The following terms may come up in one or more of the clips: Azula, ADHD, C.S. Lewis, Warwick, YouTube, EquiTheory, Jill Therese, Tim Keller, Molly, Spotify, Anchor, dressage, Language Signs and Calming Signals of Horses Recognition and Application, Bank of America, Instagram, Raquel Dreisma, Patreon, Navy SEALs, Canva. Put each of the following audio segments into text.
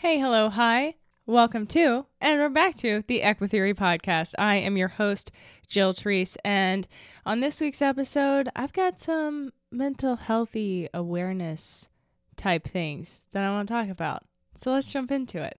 Hey, hello, hi, welcome to, and we're back to the EquiTheory podcast. I am your host, Jill Therese, and on this week's episode, I've got some mental healthy awareness type things that I want to talk about. So let's jump into it.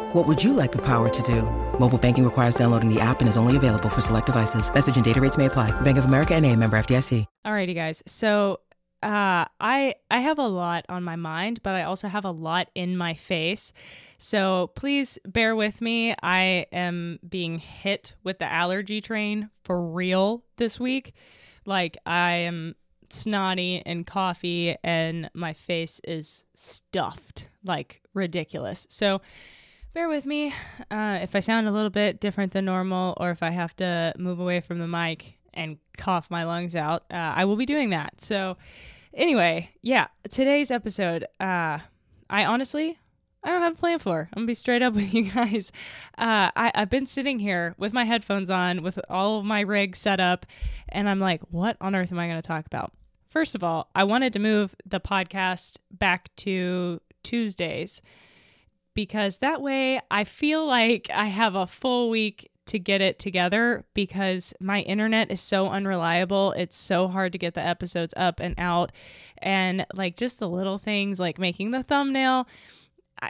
What would you like the power to do? Mobile banking requires downloading the app and is only available for select devices. Message and data rates may apply. Bank of America NA, member FDIC. Alrighty, guys. So I have a lot on my mind, but I also have a lot in my face. So please bear with me. I am being hit with the allergy train for real this week. Like, I am snotty and coffee and my face is stuffed like ridiculous. So bear with me if I sound a little bit different than normal, or if I have to move away from the mic and cough my lungs out. I will be doing that. So anyway, yeah, today's episode, I don't have a plan for. I'm going to be straight up with you guys. I've been sitting here with my headphones on, with all of my rig set up, and I'm like, what on earth am I going to talk about? First of all, I wanted to move the podcast back to Tuesdays, because that way I feel like I have a full week to get it together, because my internet is so unreliable. It's so hard to get the episodes up and out. And like, just the little things like making the thumbnail,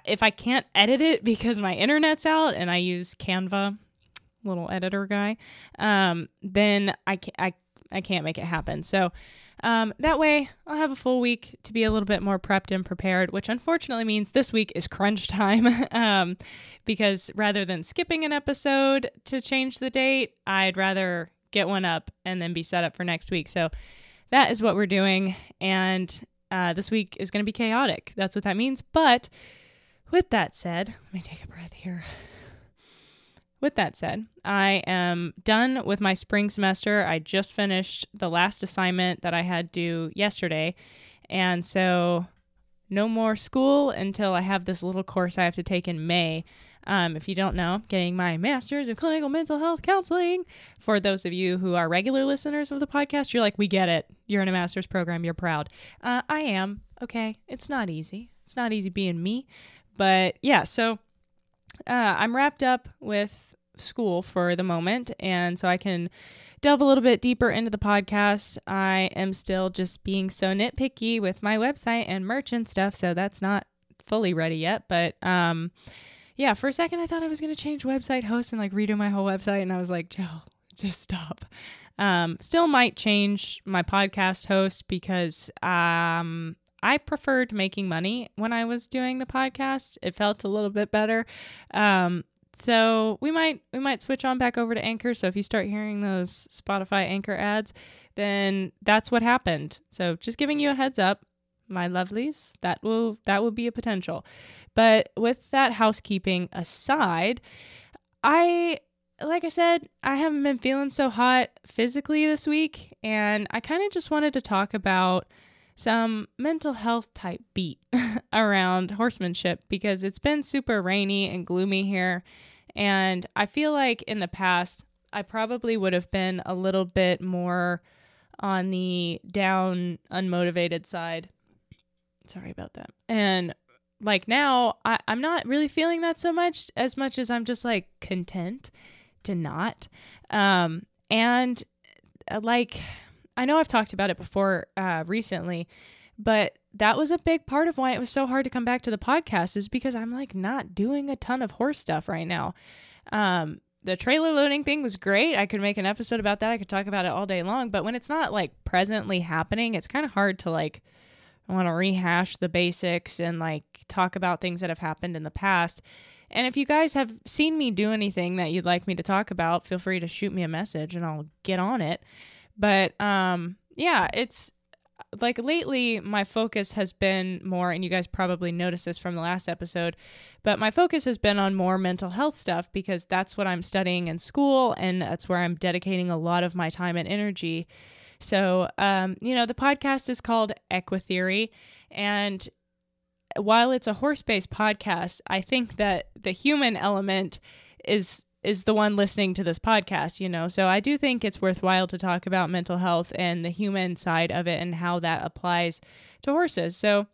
if I can't edit it because my internet's out and I use Canva, little editor guy, then I can't make it happen. So that way I'll have a full week to be a little bit more prepped and prepared, which unfortunately means this week is crunch time, because rather than skipping an episode to change the date, I'd rather get one up and then be set up for next week. So that is what we're doing. And this week is going to be chaotic. That's what that means. But with that said, let me take a breath here. With that said, I am done with my spring semester. I just finished the last assignment that I had due yesterday. And so no more school until I have this little course I have to take in May. If you don't know, I'm getting my master's of clinical mental health counseling. For those of you who are regular listeners of the podcast, you're like, we get it. You're in a master's program. You're proud. I am. Okay. It's not easy. It's not easy being me. But yeah, so I'm wrapped up with school for the moment, and so I can delve a little bit deeper into the podcast. I am still just being so nitpicky with my website and merch and stuff, so that's not fully ready yet, but yeah, for a second I thought I was going to change website host and like redo my whole website, and I was like, Jill, just stop. Still might change my podcast host, because I preferred making money when I was doing the podcast. It felt a little bit better. So we might switch on back over to Anchor. So if you start hearing those Spotify Anchor ads, then that's what happened. So just giving you a heads up, my lovelies, that will be a potential. But with that housekeeping aside, I haven't been feeling so hot physically this week, and I kind of just wanted to talk about some mental health type beat around horsemanship, because it's been super rainy and gloomy here. And I feel like in the past, I probably would have been a little bit more on the down, unmotivated side. Sorry about that. And like now, I'm not really feeling that so much as I'm just like content to not. And like, I know I've talked about it before recently, but that was a big part of why it was so hard to come back to the podcast, is because I'm like not doing a ton of horse stuff right now. The trailer loading thing was great. I could make an episode about that. I could talk about it all day long, but when it's not like presently happening, it's kind of hard to like, I want to rehash the basics and like talk about things that have happened in the past. And if you guys have seen me do anything that you'd like me to talk about, feel free to shoot me a message and I'll get on it. But yeah, it's like lately my focus has been more, and you guys probably noticed this from the last episode, but my focus has been on more mental health stuff because that's what I'm studying in school and that's where I'm dedicating a lot of my time and energy. So, you know, the podcast is called EquiTheory, and while it's a horse-based podcast, I think that the human element is the one listening to this podcast, you know? So I do think it's worthwhile to talk about mental health and the human side of it and how that applies to horses. So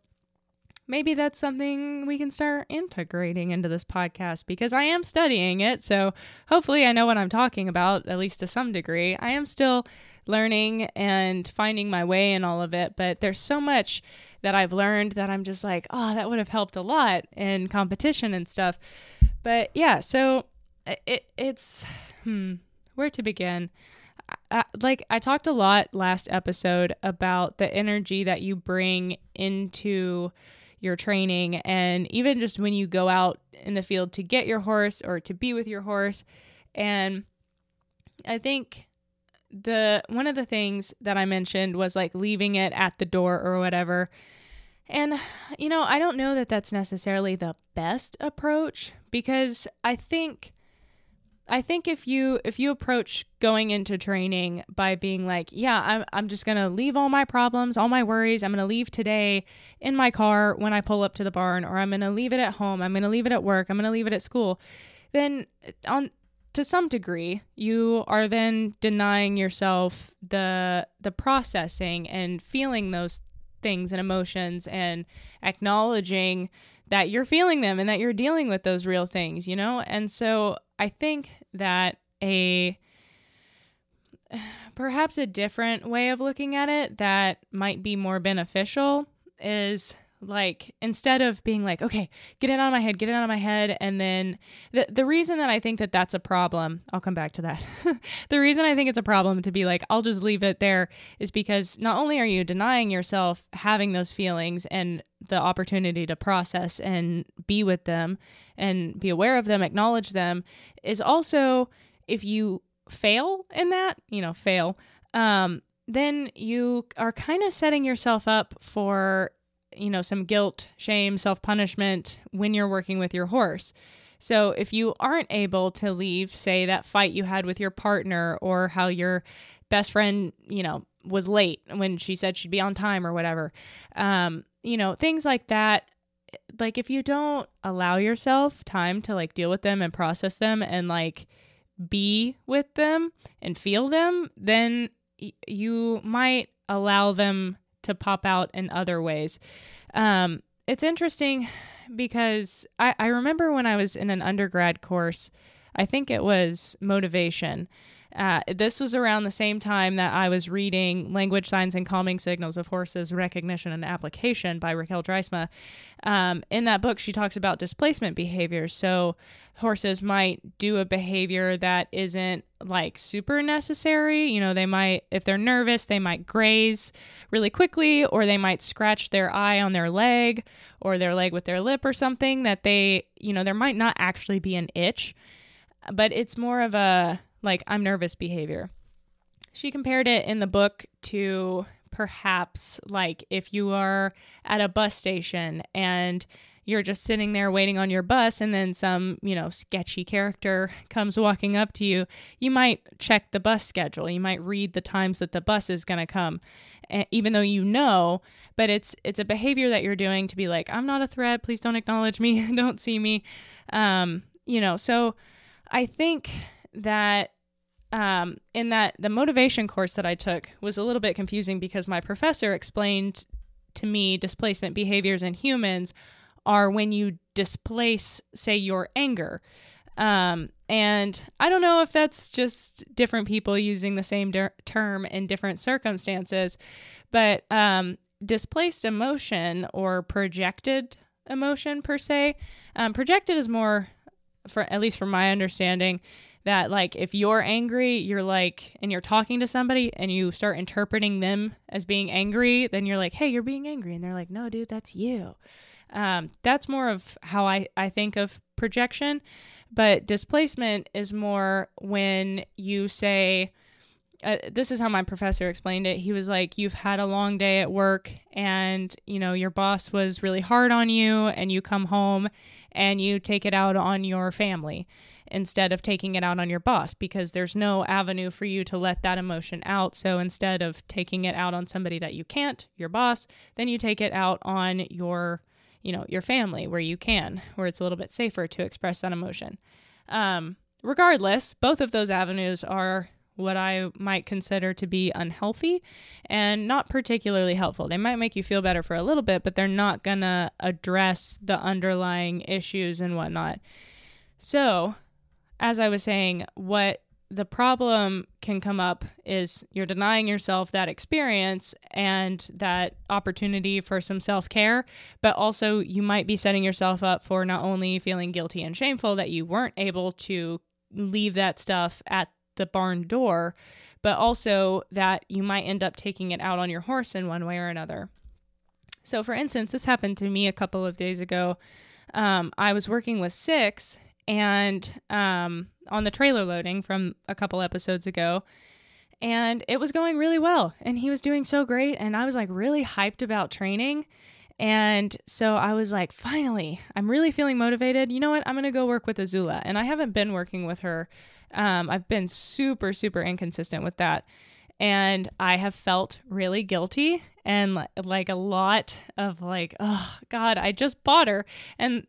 maybe that's something we can start integrating into this podcast because I am studying it. So hopefully I know what I'm talking about, at least to some degree. I am still learning and finding my way in all of it, but there's so much that I've learned that I'm just like, oh, that would have helped a lot in competition and stuff. But yeah, so it's where to begin. I talked a lot last episode about the energy that you bring into your training, and even just when you go out in the field to get your horse or to be with your horse. And I think one of the things that I mentioned was like leaving it at the door or whatever. And, you know, I don't know that that's necessarily the best approach, because I think if you approach going into training by being like, yeah, I'm just going to leave all my problems, all my worries. I'm going to leave today in my car when I pull up to the barn, or I'm going to leave it at home. I'm going to leave it at work. I'm going to leave it at school. Then to some degree, you are then denying yourself the processing and feeling those things and emotions and acknowledging that you're feeling them and that you're dealing with those real things, you know? And so I think that perhaps a different way of looking at it that might be more beneficial is like, instead of being like, okay, get it out of my head. And then the reason that I think that that's a problem, I'll come back to that. The reason I think it's a problem to be like, I'll just leave it there, is because not only are you denying yourself having those feelings and the opportunity to process and be with them and be aware of them, acknowledge them, is also if you fail in that, then you are kind of setting yourself up for, you know, some guilt, shame, self-punishment when you're working with your horse. So if you aren't able to leave, say, that fight you had with your partner, or how your best friend, you know, was late when she said she'd be on time or whatever, you know, things like that. Like, if you don't allow yourself time to like deal with them and process them and like be with them and feel them, then you might allow them to pop out in other ways. It's interesting because I remember when I was in an undergrad course, I think it was motivation. This was around the same time that I was reading Language Signs and Calming Signals of Horses Recognition and Application by Raquel Dreisma. In that book, she talks about displacement behavior. So horses might do a behavior that isn't like super necessary. You know, they might, if they're nervous, they might graze really quickly, or they might scratch their eye on their leg, or their leg with their lip, or something that they, you know, there might not actually be an itch, but it's more of a like, I'm nervous behavior. She compared it in the book to perhaps like if you are at a bus station and you're just sitting there waiting on your bus, and then some, you know, sketchy character comes walking up to you, you might check the bus schedule. You might read the times that the bus is going to come, even though you know, but it's a behavior that you're doing to be like, I'm not a threat. Please don't acknowledge me. Don't see me. You know, so I think that in that the motivation course that I took was a little bit confusing because my professor explained to me displacement behaviors in humans are when you displace, say, your anger. And I don't know if that's just different people using the same term in different circumstances, but displaced emotion or projected emotion per se, projected is more, for at least from my understanding, that like if you're angry, you're like, and you're talking to somebody and you start interpreting them as being angry, then you're like, hey, you're being angry. And they're like, no, dude, that's you. That's more of how I think of projection. But displacement is more when you say, this is how my professor explained it. He was like, you've had a long day at work and, you know, your boss was really hard on you, and you come home and you take it out on your family instead of taking it out on your boss, because there's no avenue for you to let that emotion out. So instead of taking it out on somebody that you can't, your boss, then you take it out on your, you know, your family where you can, where it's a little bit safer to express that emotion. Regardless, both of those avenues are what I might consider to be unhealthy and not particularly helpful. They might make you feel better for a little bit, but they're not gonna address the underlying issues and whatnot. So, as I was saying, what the problem can come up is you're denying yourself that experience and that opportunity for some self-care, but also you might be setting yourself up for not only feeling guilty and shameful that you weren't able to leave that stuff at the barn door, but also that you might end up taking it out on your horse in one way or another. So for instance, this happened to me a couple of days ago. I was working with Six and on the trailer loading from a couple episodes ago, and it was going really well and he was doing so great, and I was like really hyped about training. And so I was like, finally, I'm really feeling motivated. You know what? I'm going to go work with Azula. And I haven't been working with her. I've been super, super inconsistent with that. And I have felt really guilty and like a lot of like, oh God, I just bought her. And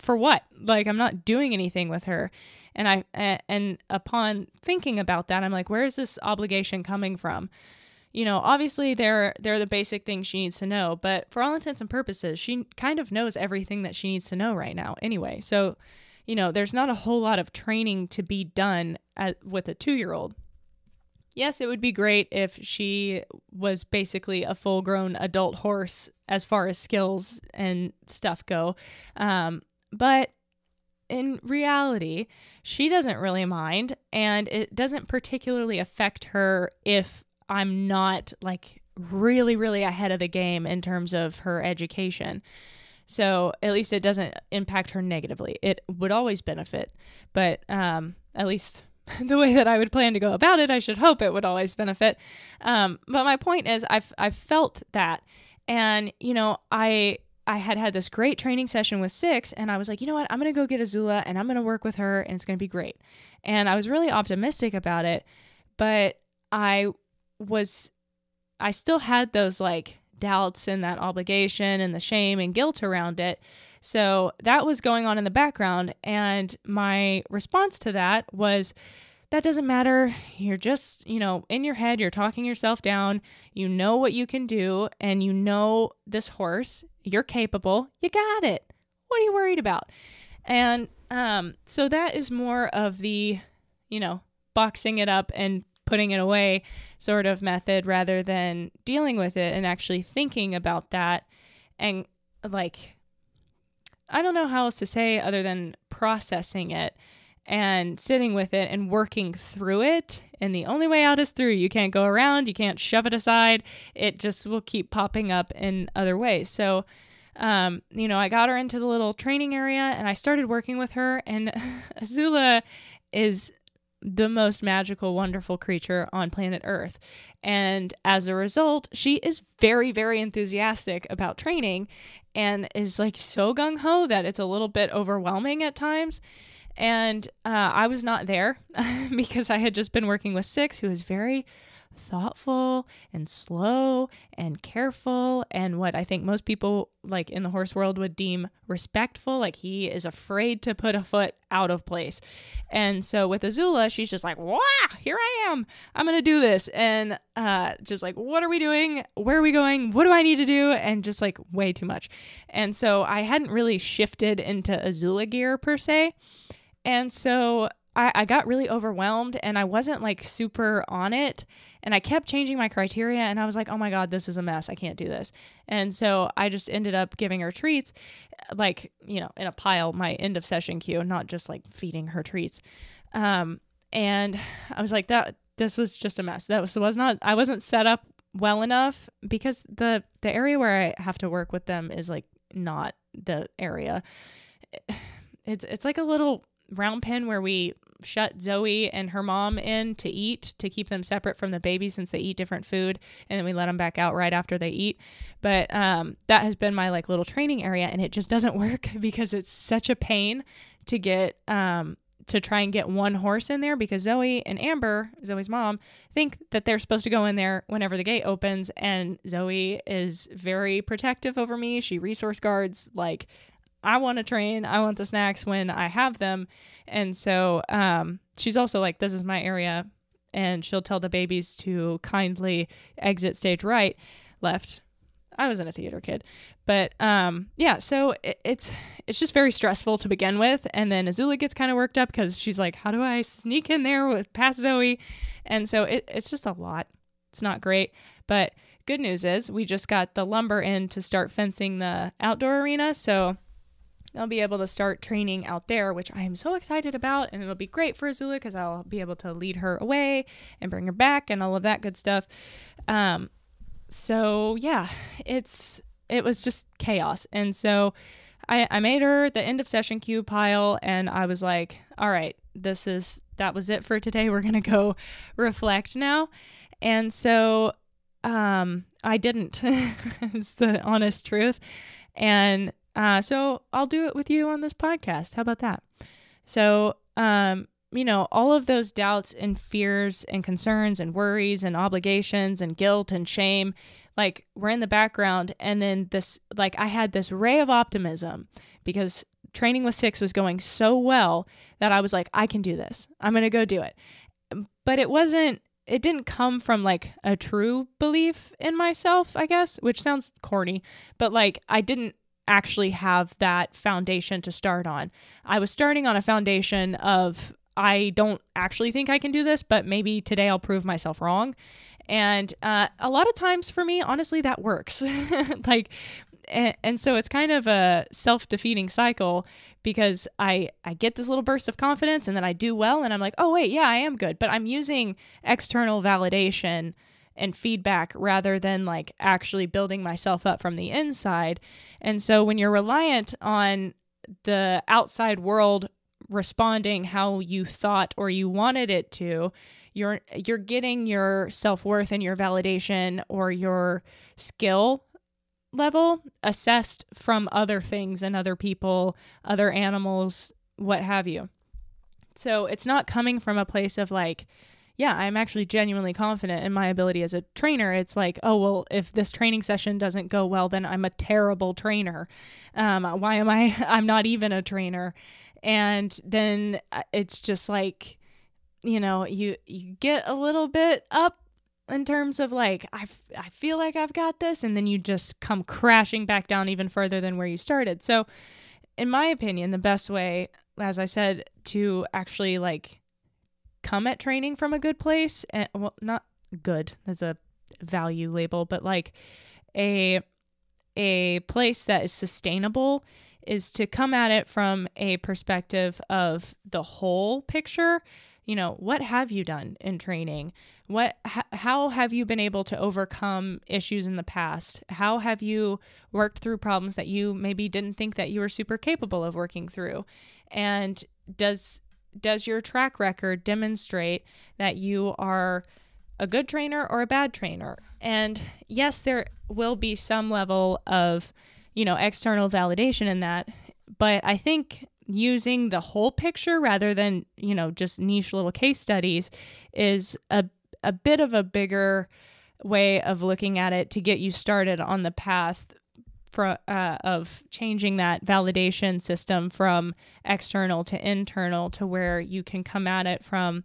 for what? Like, I'm not doing anything with her. And upon thinking about that, I'm like, where is this obligation coming from? You know, obviously they're the basic things she needs to know, but for all intents and purposes, she kind of knows everything that she needs to know right now anyway. So, you know, there's not a whole lot of training to be done with a 2-year-old. Yes, it would be great if she was basically a full-grown adult horse as far as skills and stuff go. But in reality, she doesn't really mind, and it doesn't particularly affect her if I'm not like really, really ahead of the game in terms of her education. So at least it doesn't impact her negatively. It would always benefit, but at least the way that I would plan to go about it, I should hope it would always benefit. But my point is I've felt that, and, you know, I had this great training session with Six, and I was like, you know what, I'm going to go get Azula and I'm going to work with her and it's going to be great. And I was really optimistic about it, but I still had those like doubts and that obligation and the shame and guilt around it. So that was going on in the background. And my response to that was, that doesn't matter. You're just, you know, in your head, you're talking yourself down. You know what you can do. And you know this horse, you're capable. You got it. What are you worried about? And so that is more of the, you know, boxing it up and putting it away sort of method, rather than dealing with it and actually thinking about that. And like, I don't know how else to say other than processing it and sitting with it and working through it. And the only way out is through. You can't go around. You can't shove it aside. It just will keep popping up in other ways. So, you know, I got her into the little training area and I started working with her, and Azula is the most magical, wonderful creature on planet Earth. And as a result, she is very, very enthusiastic about training and is like so gung-ho that it's a little bit overwhelming at times. And I was not there because I had just been working with Six, who is very thoughtful and slow and careful, and what I think most people like in the horse world would deem respectful. Like, he is afraid to put a foot out of place. And so with Azula, she's just like, wow, here I am, I'm gonna do this. And just like, what are we doing, where are we going, what do I need to do? And just like way too much. And so I hadn't really shifted into Azula gear per se, and so I got really overwhelmed and I wasn't like super on it, and I kept changing my criteria, and I was like, oh my God, this is a mess. I can't do this. And so I just ended up giving her treats, like, you know, in a pile, my end of session cue, not just like feeding her treats. And I was like, this was just a mess. That I wasn't set up well enough, because the area where I have to work with them is like not the area. It's like a little round pen where we shut Zoe and her mom in to eat, to keep them separate from the baby since they eat different food, and then we let them back out right after they eat. But that has been my like little training area, and it just doesn't work because it's such a pain to get to try and get one horse in there, because Zoe and Amber, Zoe's mom, think that they're supposed to go in there whenever the gate opens, and Zoe is very protective over me. She resource guards, like, I want to train, I want the snacks when I have them. And so she's also like, this is my area, and she'll tell the babies to kindly exit stage right, left. I wasn't a theater kid, but yeah, so it's just very stressful to begin with. And then Azula gets kind of worked up because she's like, how do I sneak in there with past Zoe? And so it's just a lot. It's not great, but good news is we just got the lumber in to start fencing the outdoor arena. So I'll be able to start training out there, which I am so excited about. And it'll be great for Azula because I'll be able to lead her away and bring her back and all of that good stuff. So yeah, it was just chaos. And so I made her the end of session cue pile, and I was like, all right, that was it for today. We're going to go reflect now. And so I didn't, is the honest truth. And so I'll do it with you on this podcast. How about that? So, you know, all of those doubts and fears and concerns and worries and obligations and guilt and shame, like, were in the background. And then this, like, I had this ray of optimism because training with Six was going so well that I was like, I can do this. I'm going to go do it. But it didn't come from like a true belief in myself, I guess, which sounds corny, but like, I didn't actually have that foundation to start on. I was starting on a foundation of, I don't actually think I can do this, but maybe today I'll prove myself wrong. And a lot of times for me, honestly, that works. Like, and so it's kind of a self-defeating cycle because I get this little burst of confidence and then I do well and I'm like, oh wait, yeah, I am good. But I'm using external validation and feedback rather than like actually building myself up from the inside. And so when you're reliant on the outside world responding how you thought or you wanted it to, you're getting your self-worth and your validation or your skill level assessed from other things and other people, other animals, what have you. So it's not coming from a place of like, yeah, I'm actually genuinely confident in my ability as a trainer. It's like, oh, well, if this training session doesn't go well, then I'm a terrible trainer. Why am I'm not even a trainer. And then it's just like, you know, you get a little bit up in terms of like, I feel like I've got this. And then you just come crashing back down even further than where you started. So in my opinion, the best way, as I said, to actually like come at training from a good place, and, well, not good as a value label, but like a place that is sustainable, is to come at it from a perspective of the whole picture. You know, what have you done in training? How have you been able to overcome issues in the past? How have you worked through problems that you maybe didn't think that you were super capable of working through? And does your track record demonstrate that you are a good trainer or a bad trainer? And yes, there will be some level of, you know, external validation in that. But I think using the whole picture rather than, you know, just niche little case studies is a bit of a bigger way of looking at it to get you started on the path of changing that validation system from external to internal, to where you can come at it from,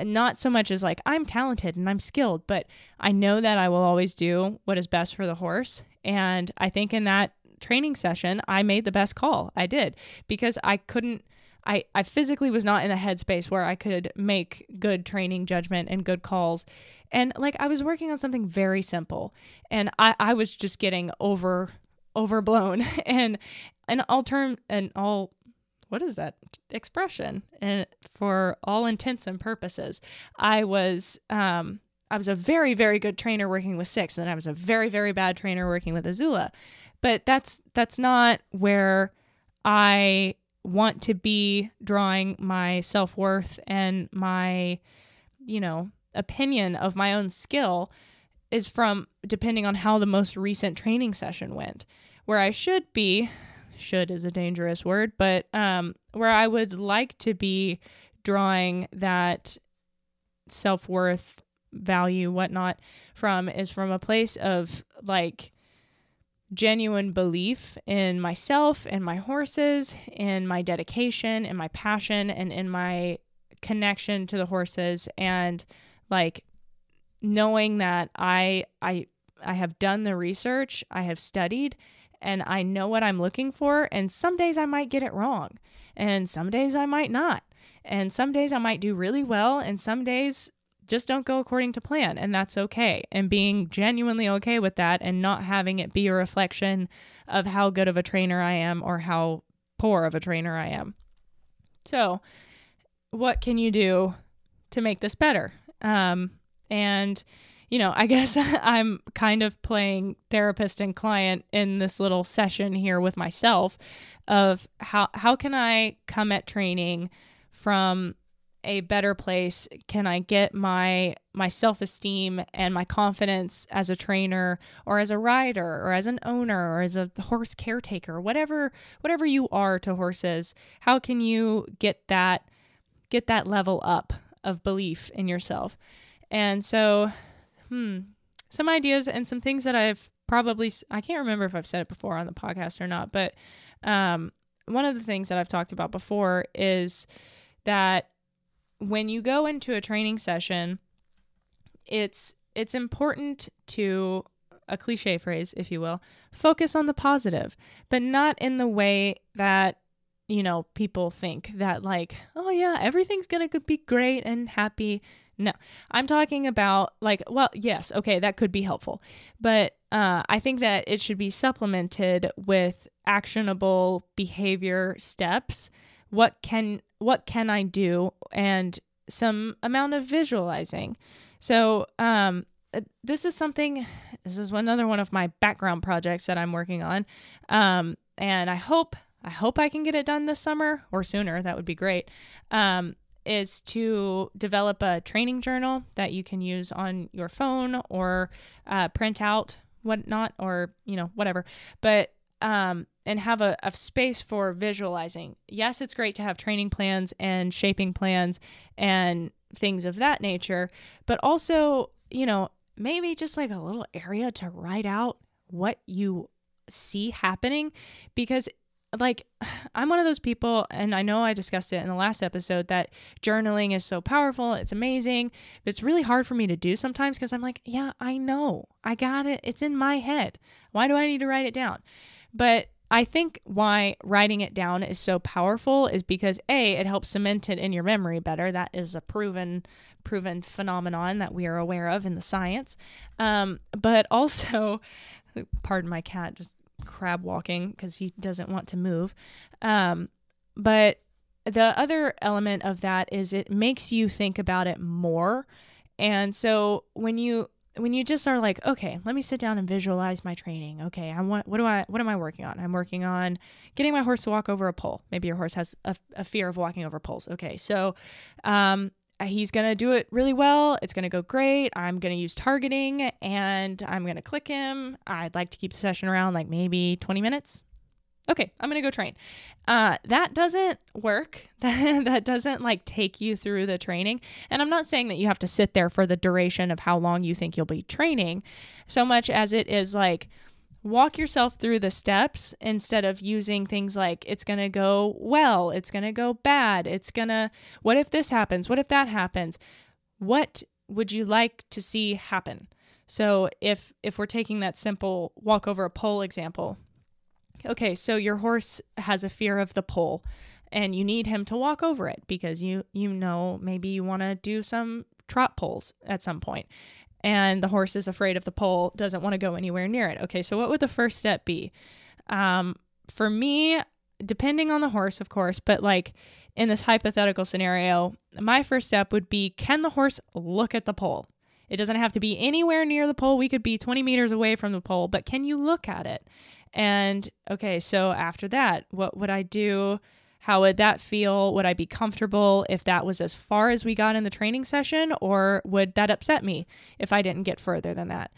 not so much as like, I'm talented and I'm skilled, but I know that I will always do what is best for the horse. And I think in that training session, I made the best call I did, because I physically was not in the headspace where I could make good training judgment and good calls. And like, I was working on something very simple, and I was just getting overblown and what is that expression? And for all intents and purposes, I was a very, very good trainer working with Six, and then I was a very, very bad trainer working with Azula. But that's not where I want to be drawing my self-worth and my, you know, opinion of my own skill is from, depending on how the most recent training session went. Where I should be, should is a dangerous word, but where I would like to be drawing that self-worth, value, whatnot from is from a place of like genuine belief in myself and my horses, in my dedication and my passion and in my connection to the horses, and like knowing that I have done the research, I have studied, and I know what I'm looking for. And some days I might get it wrong, and some days I might not, and some days I might do really well, and some days just don't go according to plan. And that's okay. And being genuinely okay with that and not having it be a reflection of how good of a trainer I am or how poor of a trainer I am. So what can you do to make this better? And, you know, I guess I'm kind of playing therapist and client in this little session here with myself of how can I come at training from a better place? Can I get my self-esteem and my confidence as a trainer or as a rider or as an owner or as a horse caretaker, whatever you are to horses? How can you get that level up of belief in yourself? And so, some ideas and some things that I've probably, I can't remember if I've said it before on the podcast or not, but one of the things that I've talked about before is that when you go into a training session, it's important to, a cliche phrase, if you will, focus on the positive, but not in the way that, you know, people think that like, oh yeah, everything's going to be great and happy. No, I'm talking about like, well, yes, okay, that could be helpful, but I think that it should be supplemented with actionable behavior steps. What can I do? And some amount of visualizing. So, this is another one of my background projects that I'm working on. And I hope I can get it done this summer or sooner. That would be great. Is to develop a training journal that you can use on your phone or, print out, whatnot, or, you know, whatever. But, and have a space for visualizing. Yes, it's great to have training plans and shaping plans and things of that nature, but also, you know, maybe just like a little area to write out what you see happening. Because like, I'm one of those people, and I know I discussed it in the last episode, that journaling is so powerful. It's amazing. But it's really hard for me to do sometimes because I'm like, yeah, I know. I got it. It's in my head. Why do I need to write it down? But I think why writing it down is so powerful is because A, it helps cement it in your memory better. That is a proven phenomenon that we are aware of in the science. But also, pardon my cat, just crab walking because he doesn't want to move. But the other element of that is it makes you think about it more. And so when you just are like, okay, let me sit down and visualize my training. Okay, what am I working on? I'm working on getting my horse to walk over a pole. Maybe your horse has a fear of walking over poles. Okay, so he's going to do it really well. It's going to go great. I'm going to use targeting and I'm going to click him. I'd like to keep the session around like maybe 20 minutes. Okay, I'm going to go train. That doesn't work. That doesn't like take you through the training. And I'm not saying that you have to sit there for the duration of how long you think you'll be training so much as it is like walk yourself through the steps instead of using things like it's going to go well, it's going to go bad, it's going to, what if this happens? What if that happens? What would you like to see happen? So if we're taking that simple walk over a pole example, okay, so your horse has a fear of the pole and you need him to walk over it because you know, maybe you want to do some trot poles at some point and the horse is afraid of the pole, doesn't want to go anywhere near it. Okay, so what would the first step be? For me, depending on the horse, of course, but like in this hypothetical scenario, my first step would be, can the horse look at the pole? It doesn't have to be anywhere near the pole. We could be 20 meters away from the pole, but can you look at it? And okay, so after that, what would I do? How would that feel? Would I be comfortable if that was as far as we got in the training session, or would that upset me if I didn't get further than that?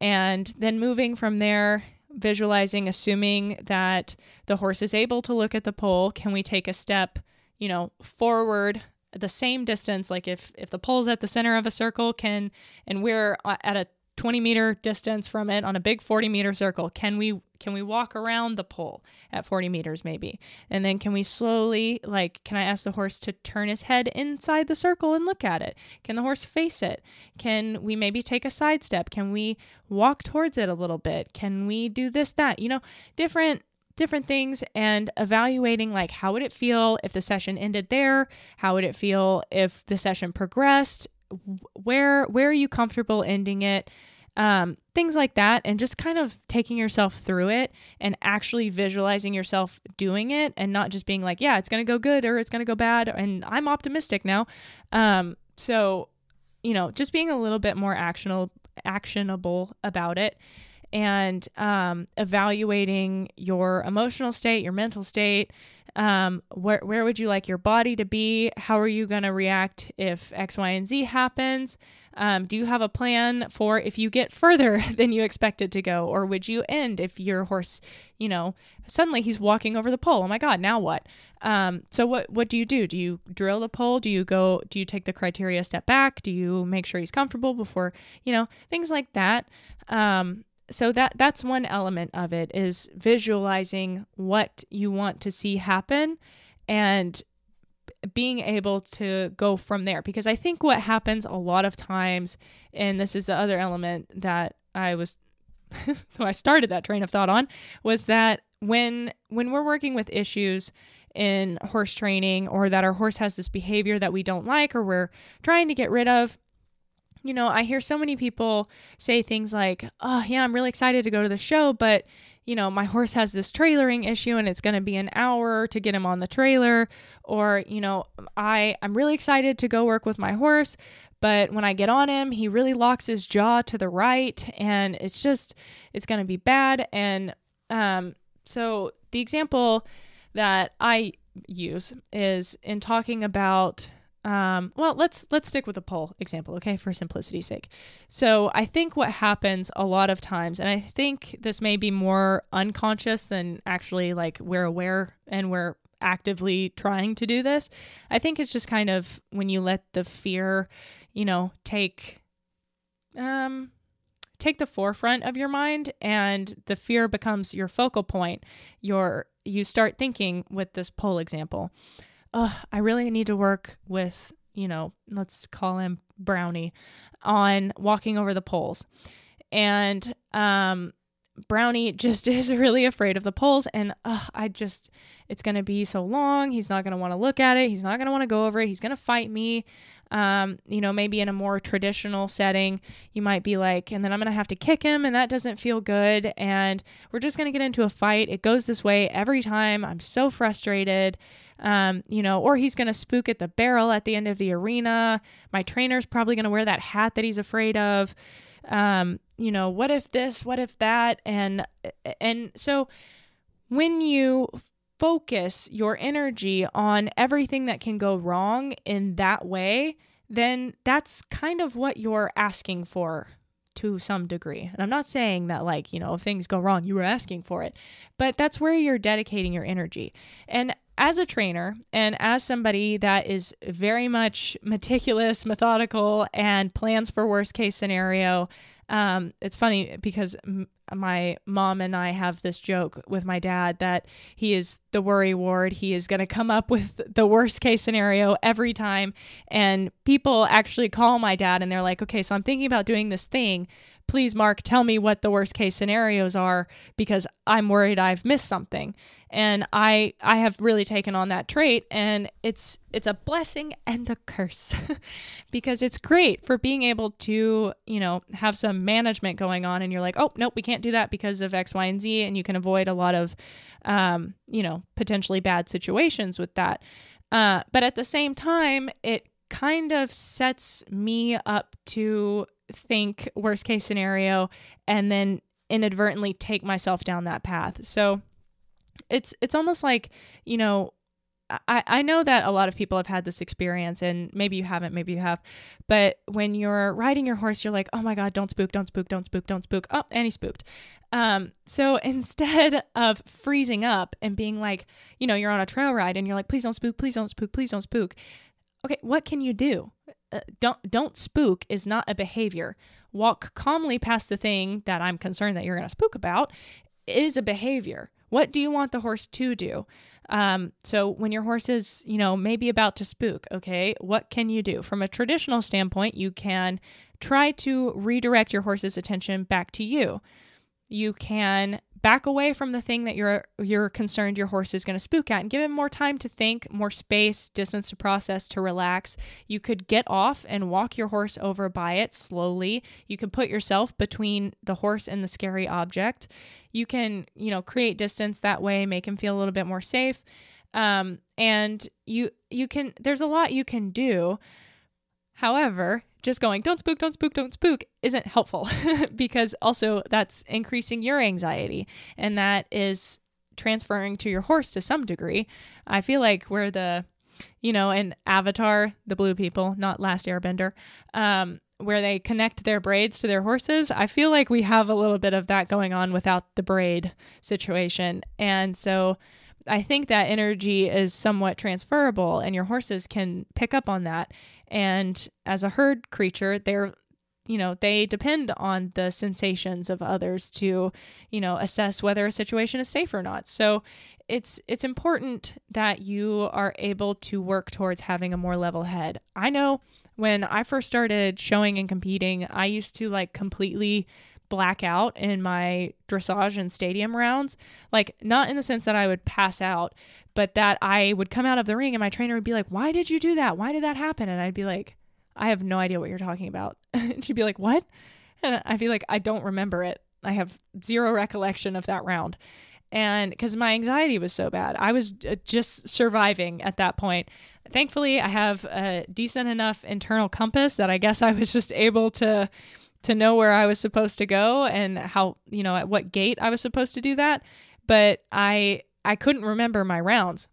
And then moving from there, visualizing, assuming that the horse is able to look at the pole, can we take a step, you know, forward the same distance? Like if the pole's at the center of a circle, and we're at a 20 meter distance from it on a big 40 meter circle, can we walk around the pole at 40 meters maybe? And then can we slowly, like, can I ask the horse to turn his head inside the circle and look at it? Can the horse face it? Can we maybe take a side step? Can we walk towards it a little bit? Can we do this, that, you know, different things, and evaluating, like, how would it feel if the session ended there? How would it feel if the session progressed? Where are you comfortable ending it? Things like that, and just kind of taking yourself through it and actually visualizing yourself doing it, and not just being like, yeah, it's going to go good or it's going to go bad, and I'm optimistic now. So, you know, just being a little bit more actionable about it, and evaluating your emotional state, your mental state, where would you like your body to be? How are you going to react if X, Y, and Z happens? Do you have a plan for if you get further than you expected to go? Or would you end if your horse, you know, suddenly he's walking over the pole? Oh my God, now what? So what do you do? Do you drill the pole? Do you take the criteria a step back? Do you make sure he's comfortable before, you know, things like that? So that's one element of it, is visualizing what you want to see happen and being able to go from there. Because I think what happens a lot of times, and this is the other element that I started that train of thought on, was that when we're working with issues in horse training, or that our horse has this behavior that we don't like or we're trying to get rid of, you know, I hear so many people say things like, oh yeah, I'm really excited to go to the show, but, you know, my horse has this trailering issue and it's going to be an hour to get him on the trailer. Or, you know, I'm really excited to go work with my horse, but when I get on him, he really locks his jaw to the right, and it's going to be bad. And so the example that I use is in talking about, well, let's stick with the pole example, okay, for simplicity's sake. So I think what happens a lot of times, and I think this may be more unconscious than actually, like, we're aware and we're actively trying to do this. I think it's just kind of when you let the fear, you know, take the forefront of your mind, and the fear becomes your focal point. You start thinking with this pole example. I really need to work with, you know, let's call him Brownie, on walking over the poles. And Brownie just is really afraid of the poles. And it's going to be so long. He's not going to want to look at it. He's not going to want to go over it. He's going to fight me. You know, maybe in a more traditional setting, you might be like, and then I'm going to have to kick him, and that doesn't feel good. And we're just going to get into a fight. It goes this way every time. I'm so frustrated. You know, or he's going to spook at the barrel at the end of the arena. My trainer's probably going to wear that hat that he's afraid of. You know, what if this, what if that? And so when you focus your energy on everything that can go wrong in that way, then that's kind of what you're asking for to some degree. And I'm not saying that, like, you know, if things go wrong, you were asking for it, but that's where you're dedicating your energy. And as a trainer, and as somebody that is very much meticulous, methodical, and plans for worst case scenario, it's funny because my mom and I have this joke with my dad that he is the worry ward. He is going to come up with the worst case scenario every time. And people actually call my dad and they're like, okay, so I'm thinking about doing this thing. Please, Mark, tell me what the worst case scenarios are, because I'm worried I've missed something. And I have really taken on that trait, and it's a blessing and a curse because it's great for being able to, you know, have some management going on, and you're like, oh, nope, we can't do that because of X, Y, and Z. And you can avoid a lot of, you know, potentially bad situations with that. But at the same time, it kind of sets me up to think worst case scenario and then inadvertently take myself down that path. So it's almost like, you know, I know that a lot of people have had this experience, and maybe you haven't, maybe you have, but when you're riding your horse, you're like, oh my God, don't spook, don't spook, don't spook, don't spook. Oh, and he spooked. So instead of freezing up and being like, you know, you're on a trail ride and you're like, please don't spook, please don't spook, please don't spook. Okay, what can you do? Don't spook is not a behavior. Walk calmly past the thing that I'm concerned that you're going to spook about is a behavior. What do you want the horse to do? So when your horse is, you know, maybe about to spook, okay, what can you do? From a traditional standpoint, you can try to redirect your horse's attention back to you. You can back away from the thing that you're concerned your horse is going to spook at and give him more time to think, more space, distance to process, to relax. You could get off and walk your horse over by it slowly. You could put yourself between the horse and the scary object. You can, you know, create distance that way, make him feel a little bit more safe. And you can, there's a lot you can do. However, just going, don't spook, don't spook, don't spook isn't helpful because also that's increasing your anxiety, and that is transferring to your horse to some degree. I feel like we're the, you know, in Avatar, the blue people, not Last Airbender, where they connect their braids to their horses. I feel like we have a little bit of that going on without the braid situation. And so I think that energy is somewhat transferable, and your horses can pick up on that. And as a herd creature, they're, you know, they depend on the sensations of others to, you know, assess whether a situation is safe or not. So it's important that you are able to work towards having a more level head. I know when I first started showing and competing, I used to like completely black out in my dressage and stadium rounds, like not in the sense that I would pass out, but that I would come out of the ring and my trainer would be like, why did you do that? Why did that happen? And I'd be like, I have no idea what you're talking about. And she'd be like, what? And I'd be like, I don't remember it. I have zero recollection of that round. And because my anxiety was so bad, I was just surviving at that point. Thankfully, I have a decent enough internal compass that I guess I was just able to know where I was supposed to go and how, you know, at what gait I was supposed to do that. But I couldn't remember my rounds.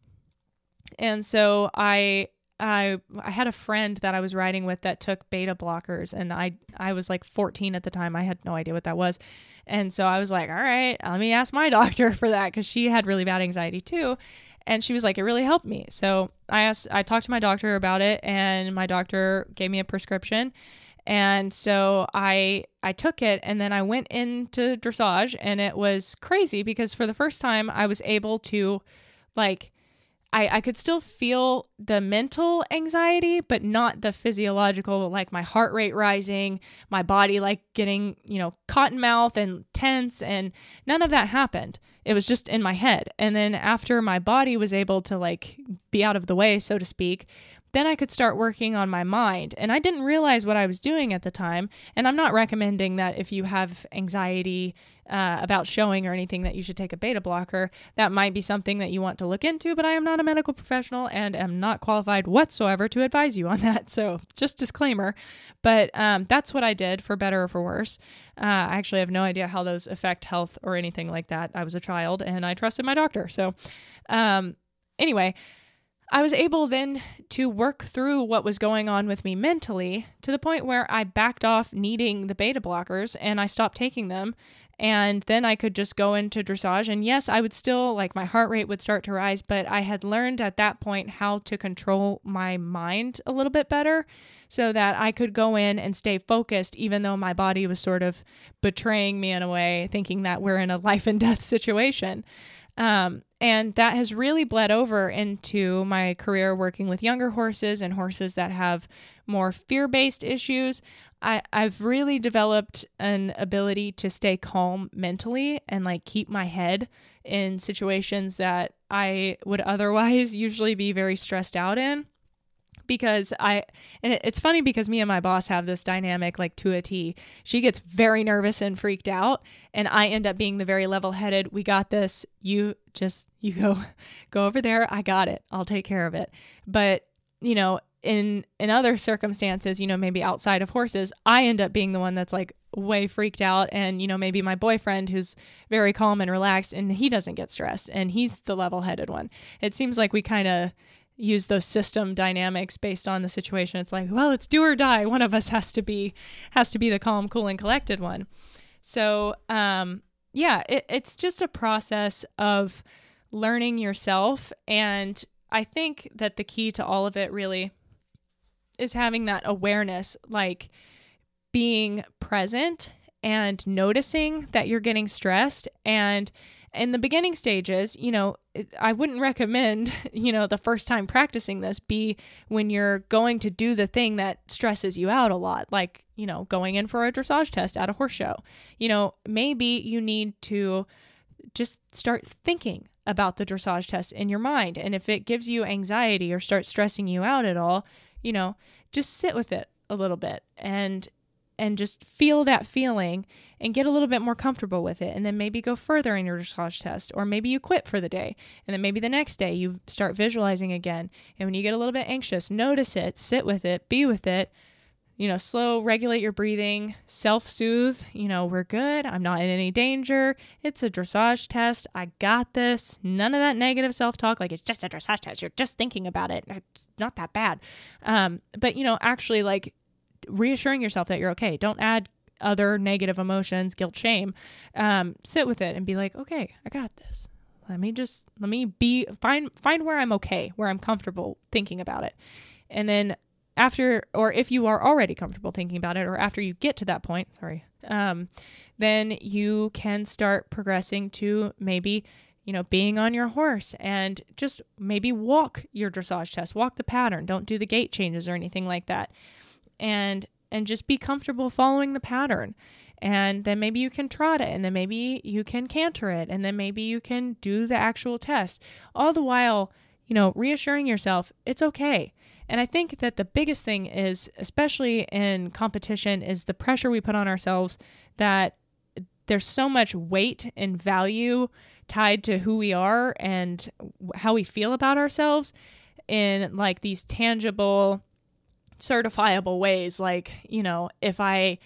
And so I had a friend that I was riding with that took beta blockers, and I was like 14 at the time. I had no idea what that was. And so I was like, all right, let me ask my doctor for that, because she had really bad anxiety too. And she was like, it really helped me. So I talked to my doctor about it, and my doctor gave me a prescription. And so I took it, and then I went into dressage, and it was crazy because for the first time I was able to, like, I could still feel the mental anxiety, but not the physiological, like my heart rate rising, my body like getting, you know, cotton mouth and tense, and none of that happened. It was just in my head. And then after my body was able to like be out of the way, so to speak, then I could start working on my mind. And I didn't realize what I was doing at the time. And I'm not recommending that if you have anxiety about showing or anything that you should take a beta blocker. That might be something that you want to look into, but I am not a medical professional and am not qualified whatsoever to advise you on that. So just disclaimer. But that's what I did, for better or for worse. I actually have no idea how those affect health or anything like that. I was a child and I trusted my doctor. So anyway, I was able then to work through what was going on with me mentally to the point where I backed off needing the beta blockers and I stopped taking them. And then I could just go into dressage. And yes, I would still, like, my heart rate would start to rise, but I had learned at that point how to control my mind a little bit better so that I could go in and stay focused, even though my body was sort of betraying me in a way, thinking that we're in a life and death situation. And that has really bled over into my career working with younger horses and horses that have more fear-based issues. I've really developed an ability to stay calm mentally and like keep my head in situations that I would otherwise usually be very stressed out in. Because it's funny because me and my boss have this dynamic like to a T. She gets very nervous and freaked out, and I end up being the very level-headed, we got this, you go over there, I got it, I'll take care of it. But, you know, in other circumstances, you know, maybe outside of horses, I end up being the one that's like way freaked out. And, you know, maybe my boyfriend who's very calm and relaxed and he doesn't get stressed and he's the level-headed one. It seems like we kind of use those system dynamics based on the situation. It's like, well, it's do or die. One of us has to be the calm, cool, and collected one. So, yeah, it's just a process of learning yourself. And I think that the key to all of it really is having that awareness, like being present and noticing that you're getting stressed. And in the beginning stages, you know, I wouldn't recommend, you know, the first time practicing this be when you're going to do the thing that stresses you out a lot, like, you know, going in for a dressage test at a horse show. You know, maybe you need to just start thinking about the dressage test in your mind. And if it gives you anxiety or starts stressing you out at all, you know, just sit with it a little bit and just feel that feeling and get a little bit more comfortable with it. And then maybe go further in your dressage test, or maybe you quit for the day. And then maybe the next day you start visualizing again. And when you get a little bit anxious, notice it, sit with it, be with it, you know, slow, regulate your breathing, self-soothe, you know, we're good. I'm not in any danger. It's a dressage test. I got this. None of that negative self-talk. Like, it's just a dressage test. You're just thinking about it. It's not that bad. But, you know, actually like reassuring yourself that you're okay. Don't add other negative emotions, guilt, shame. Sit with it and be like, okay, I got this. Let me find where I'm okay, where I'm comfortable thinking about it. And then after, or if you are already comfortable thinking about it, or after you get to that point, then you can start progressing to maybe, you know, being on your horse and just maybe walk your dressage test, walk the pattern. Don't do the gait changes or anything like that. And just be comfortable following the pattern. And then maybe you can trot it, and then maybe you can canter it, and then maybe you can do the actual test. All the while, you know, reassuring yourself it's okay. And I think that the biggest thing is, especially in competition, is the pressure we put on ourselves, that there's so much weight and value tied to who we are and how we feel about ourselves in like these tangible, certifiable ways. Like, you know, if I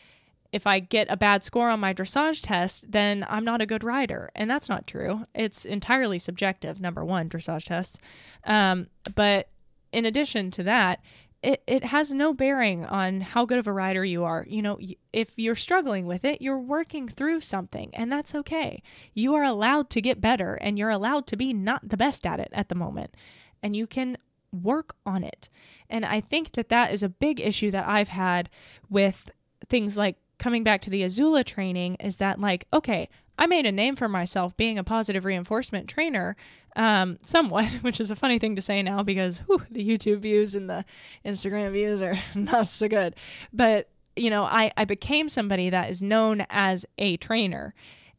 get a bad score on my dressage test, then I'm not a good rider. And that's not true. It's entirely subjective, number one, dressage tests. But in addition to that, it has no bearing on how good of a rider you are. You know, if you're struggling with it, you're working through something, and that's okay. You are allowed to get better, and you're allowed to be not the best at it at the moment. And you can work on it. And I think that that is a big issue that I've had with things like coming back to the Azula training, is that like, okay, I made a name for myself being a positive reinforcement trainer, somewhat, which is a funny thing to say now because the YouTube views and the Instagram views are not so good. But, you know, I became somebody that is known as a trainer.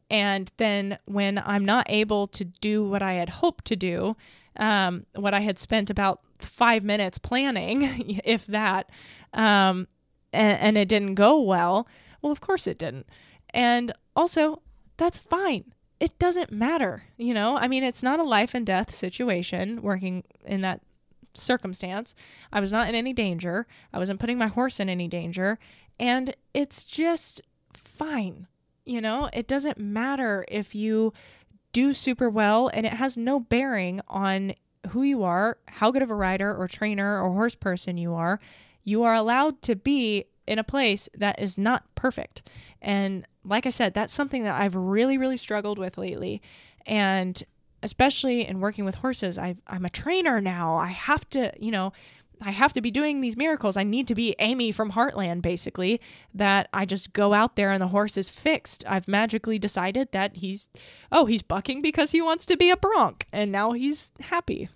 And then when I'm not able to do what I had hoped to do, what I had spent about 5 minutes planning, if that, and it didn't go well, of course it didn't. And also, that's fine. It doesn't matter. You know, I mean, it's not a life and death situation working in that circumstance. I was not in any danger. I wasn't putting my horse in any danger. And it's just fine. You know, it doesn't matter if you do super well, and it has no bearing on who you are, how good of a rider or trainer or horse person you are. You are allowed to be in a place that is not perfect. And like I said, that's something that I've really, really struggled with lately. And especially in working with horses, I'm a trainer now. I have to, you know, I have to be doing these miracles. I need to be Amy from Heartland, basically, that I just go out there and the horse is fixed. I've magically decided that he's bucking because he wants to be a bronc, and now he's happy.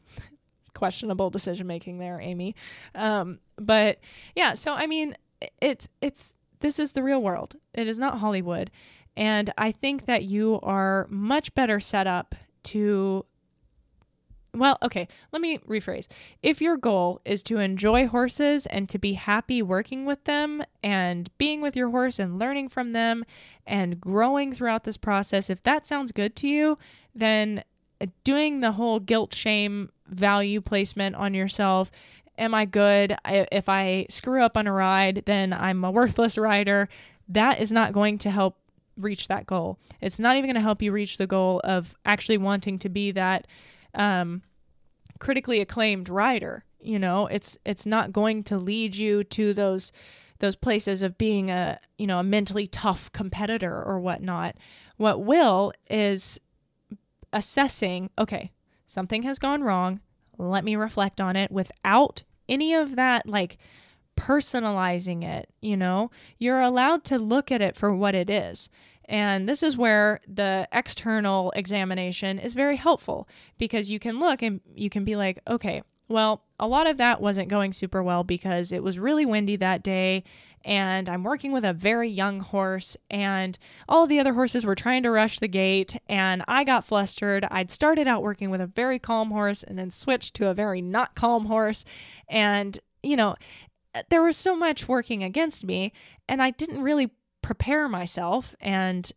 Questionable decision-making there, Amy. But yeah, so I mean, this is the real world. It is not Hollywood. And I think that you are much better set up to... Well, okay, let me rephrase. If your goal is to enjoy horses and to be happy working with them and being with your horse and learning from them and growing throughout this process, if that sounds good to you, then doing the whole guilt, shame, value placement on yourself am I good? If I screw up on a ride, then I'm a worthless rider. That is not going to help reach that goal. It's not even going to help you reach the goal of actually wanting to be that critically acclaimed rider. You know, it's not going to lead you to those places of being a mentally tough competitor or whatnot. What will is assessing, okay, something has gone wrong. Let me reflect on it without any of that, like, personalizing it. You know, you're allowed to look at it for what it is. And this is where the external examination is very helpful, because you can look and you can be like, okay, well, a lot of that wasn't going super well because it was really windy that day and I'm working with a very young horse and all the other horses were trying to rush the gate and I got flustered. I'd started out working with a very calm horse and then switched to a very not calm horse. And, you know, there was so much working against me and I didn't really prepare myself. And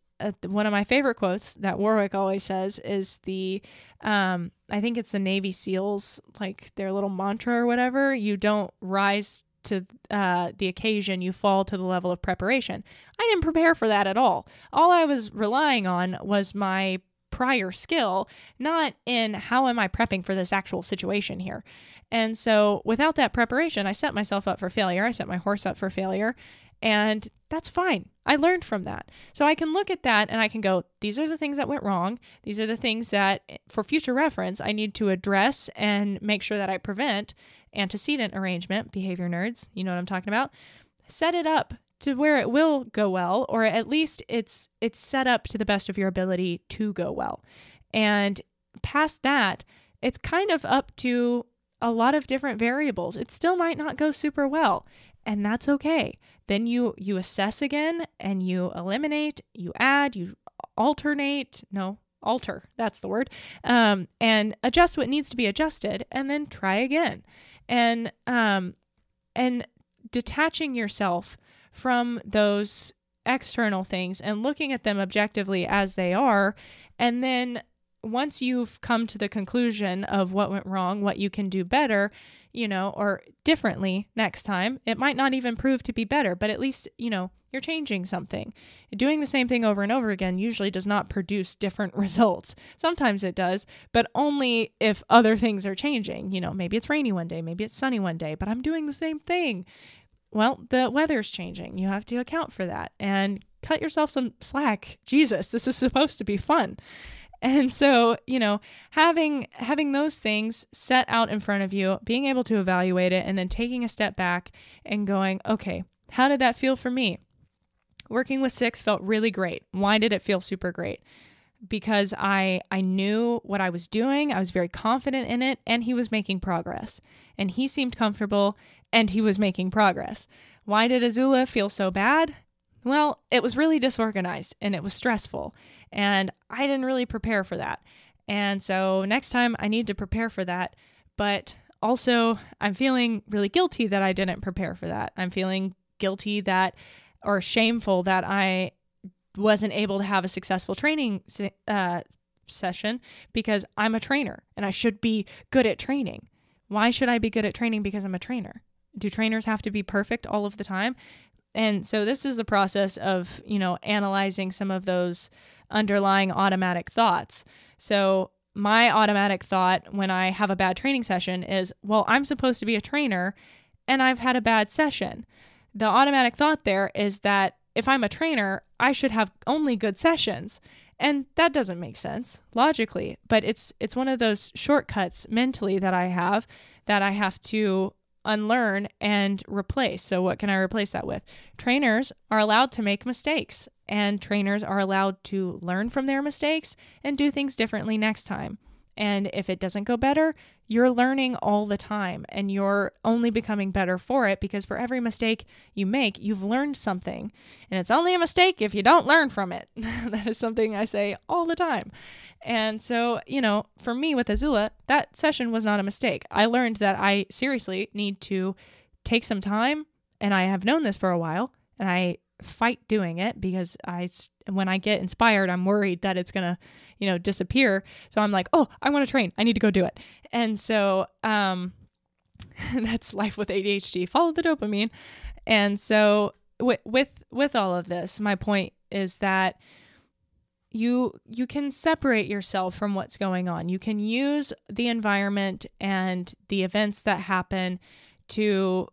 one of my favorite quotes that Warwick always says is the, I think it's the Navy SEALs, like their little mantra or whatever, you don't rise to the occasion, you fall to the level of preparation. I didn't prepare for that at all. All I was relying on was my prior skill, not in how am I prepping for this actual situation here. And so without that preparation, I set myself up for failure. I set my horse up for failure, and that's fine. I learned from that. So I can look at that and I can go, these are the things that went wrong. These are the things that for future reference, I need to address and make sure that I prevent. Antecedent arrangement, behavior nerds, you know what I'm talking about. Set it up to where it will go well, or at least it's set up to the best of your ability to go well. And past that, it's kind of up to a lot of different variables. It still might not go super well, and that's okay. Then you assess again, and you eliminate, you add, you alter, that's the word, and adjust what needs to be adjusted, and then try again. And detaching yourself from those external things and looking at them objectively as they are. And then once you've come to the conclusion of what went wrong, what you can do better, you know, or differently next time, it might not even prove to be better, but at least, you know, you're changing something. Doing the same thing over and over again usually does not produce different results. Sometimes it does, but only if other things are changing. You know, maybe it's rainy one day, maybe it's sunny one day, but I'm doing the same thing. Well, the weather's changing. You have to account for that and cut yourself some slack. Jesus, this is supposed to be fun. And so, you know, having those things set out in front of you, being able to evaluate it, and then taking a step back and going, okay, how did that feel for me? Working with 6 felt really great. Why did it feel super great? Because I knew what I was doing. I was very confident in it, and he was making progress, and he seemed comfortable, and he was making progress. Why did Azula feel so bad? Well, it was really disorganized and it was stressful, and I didn't really prepare for that. And so next time I need to prepare for that, but also I'm feeling really guilty that I didn't prepare for that. I'm feeling guilty that, or shameful that I wasn't able to have a successful training session because I'm a trainer and I should be good at training. Why should I be good at training because I'm a trainer? Do trainers have to be perfect all of the time? And so this is the process of, you know, analyzing some of those underlying automatic thoughts. So my automatic thought when I have a bad training session is, well, I'm supposed to be a trainer and I've had a bad session. The automatic thought there is that if I'm a trainer, I should have only good sessions. And that doesn't make sense logically, but it's one of those shortcuts mentally that I have to unlearn and replace. So what can I replace that with? Trainers are allowed to make mistakes, and trainers are allowed to learn from their mistakes and do things differently next time. And if it doesn't go better, you're learning all the time and you're only becoming better for it, because for every mistake you make, you've learned something, and it's only a mistake if you don't learn from it. That is something I say all the time. And so, you know, for me with Azula, that session was not a mistake. I learned that I seriously need to take some time, and I have known this for a while, and I fight doing it because when I get inspired, I'm worried that it's going to, you know, disappear. So I'm like, oh, I want to train. I need to go do it. And so That's life with ADHD. Follow the dopamine. And so with all of this, my point is that you can separate yourself from what's going on. You can use the environment and the events that happen to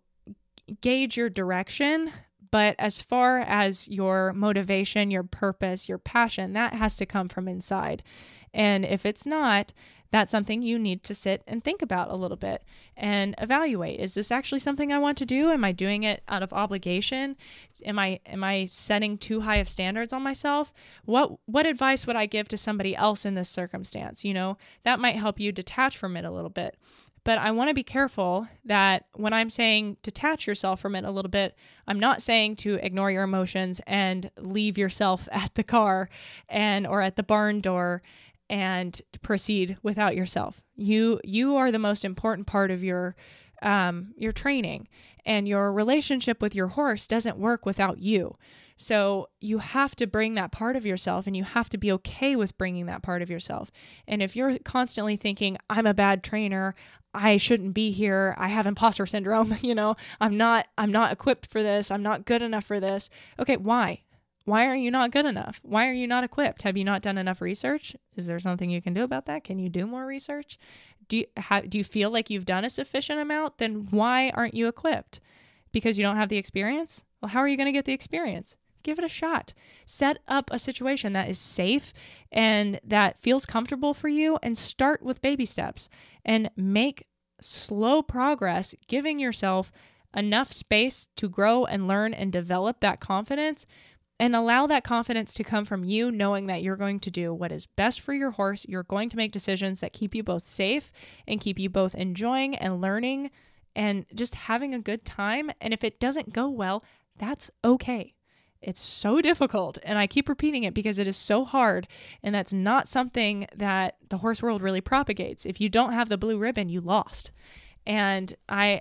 gauge your direction. But as far as your motivation, your purpose, your passion, that has to come from inside. And if it's not, that's something you need to sit and think about a little bit and evaluate. Is this actually something I want to do? Am I doing it out of obligation? Am I setting too high of standards on myself? What advice would I give to somebody else in this circumstance? You know, that might help you detach from it a little bit. But I want to be careful that when I'm saying detach yourself from it a little bit, I'm not saying to ignore your emotions and leave yourself at the car or at the barn door and proceed without yourself. You are the most important part of your training, and your relationship with your horse doesn't work without you. So you have to bring that part of yourself, and you have to be okay with bringing that part of yourself. And if you're constantly thinking, I'm a bad trainer, I shouldn't be here, I have imposter syndrome, I'm not equipped for this, I'm not good enough for this. Okay, why? Why are you not good enough? Why are you not equipped? Have you not done enough research? Is there something you can do about that? Can you do more research? Do you feel like you've done a sufficient amount? Then why aren't you equipped? Because you don't have the experience? Well, how are you going to get the experience? Give it a shot. Set up a situation that is safe and that feels comfortable for you, and start with baby steps and make slow progress, giving yourself enough space to grow and learn and develop that confidence. And allow that confidence to come from you, knowing that you're going to do what is best for your horse. You're going to make decisions that keep you both safe and keep you both enjoying and learning and just having a good time. And if it doesn't go well, that's okay. It's so difficult. And I keep repeating it because it is so hard. And that's not something that the horse world really propagates. If you don't have the blue ribbon, you lost. And I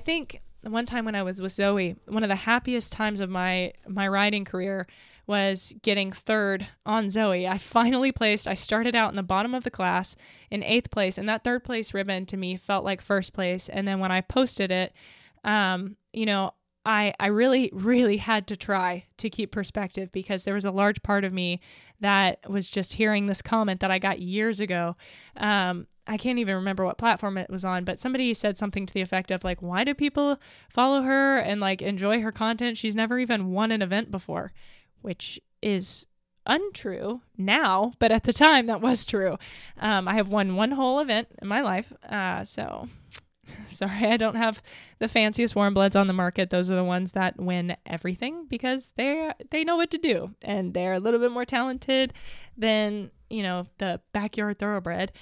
think... One time when I was with Zoe, one of the happiest times of my riding career was getting third on Zoe. I started out in the bottom of the class in 8th place, and that third place ribbon to me felt like first place. And then when I posted it, I really, really had to try to keep perspective, because there was a large part of me that was just hearing this comment that I got years ago. I can't even remember what platform it was on, but somebody said something to the effect of like, why do people follow her and like enjoy her content? She's never even won an event before, which is untrue now, but at the time that was true. I have won one whole event in my life. So sorry, I don't have the fanciest warm bloods on the market. Those are the ones that win everything because they know what to do, and they're a little bit more talented than, the backyard thoroughbred.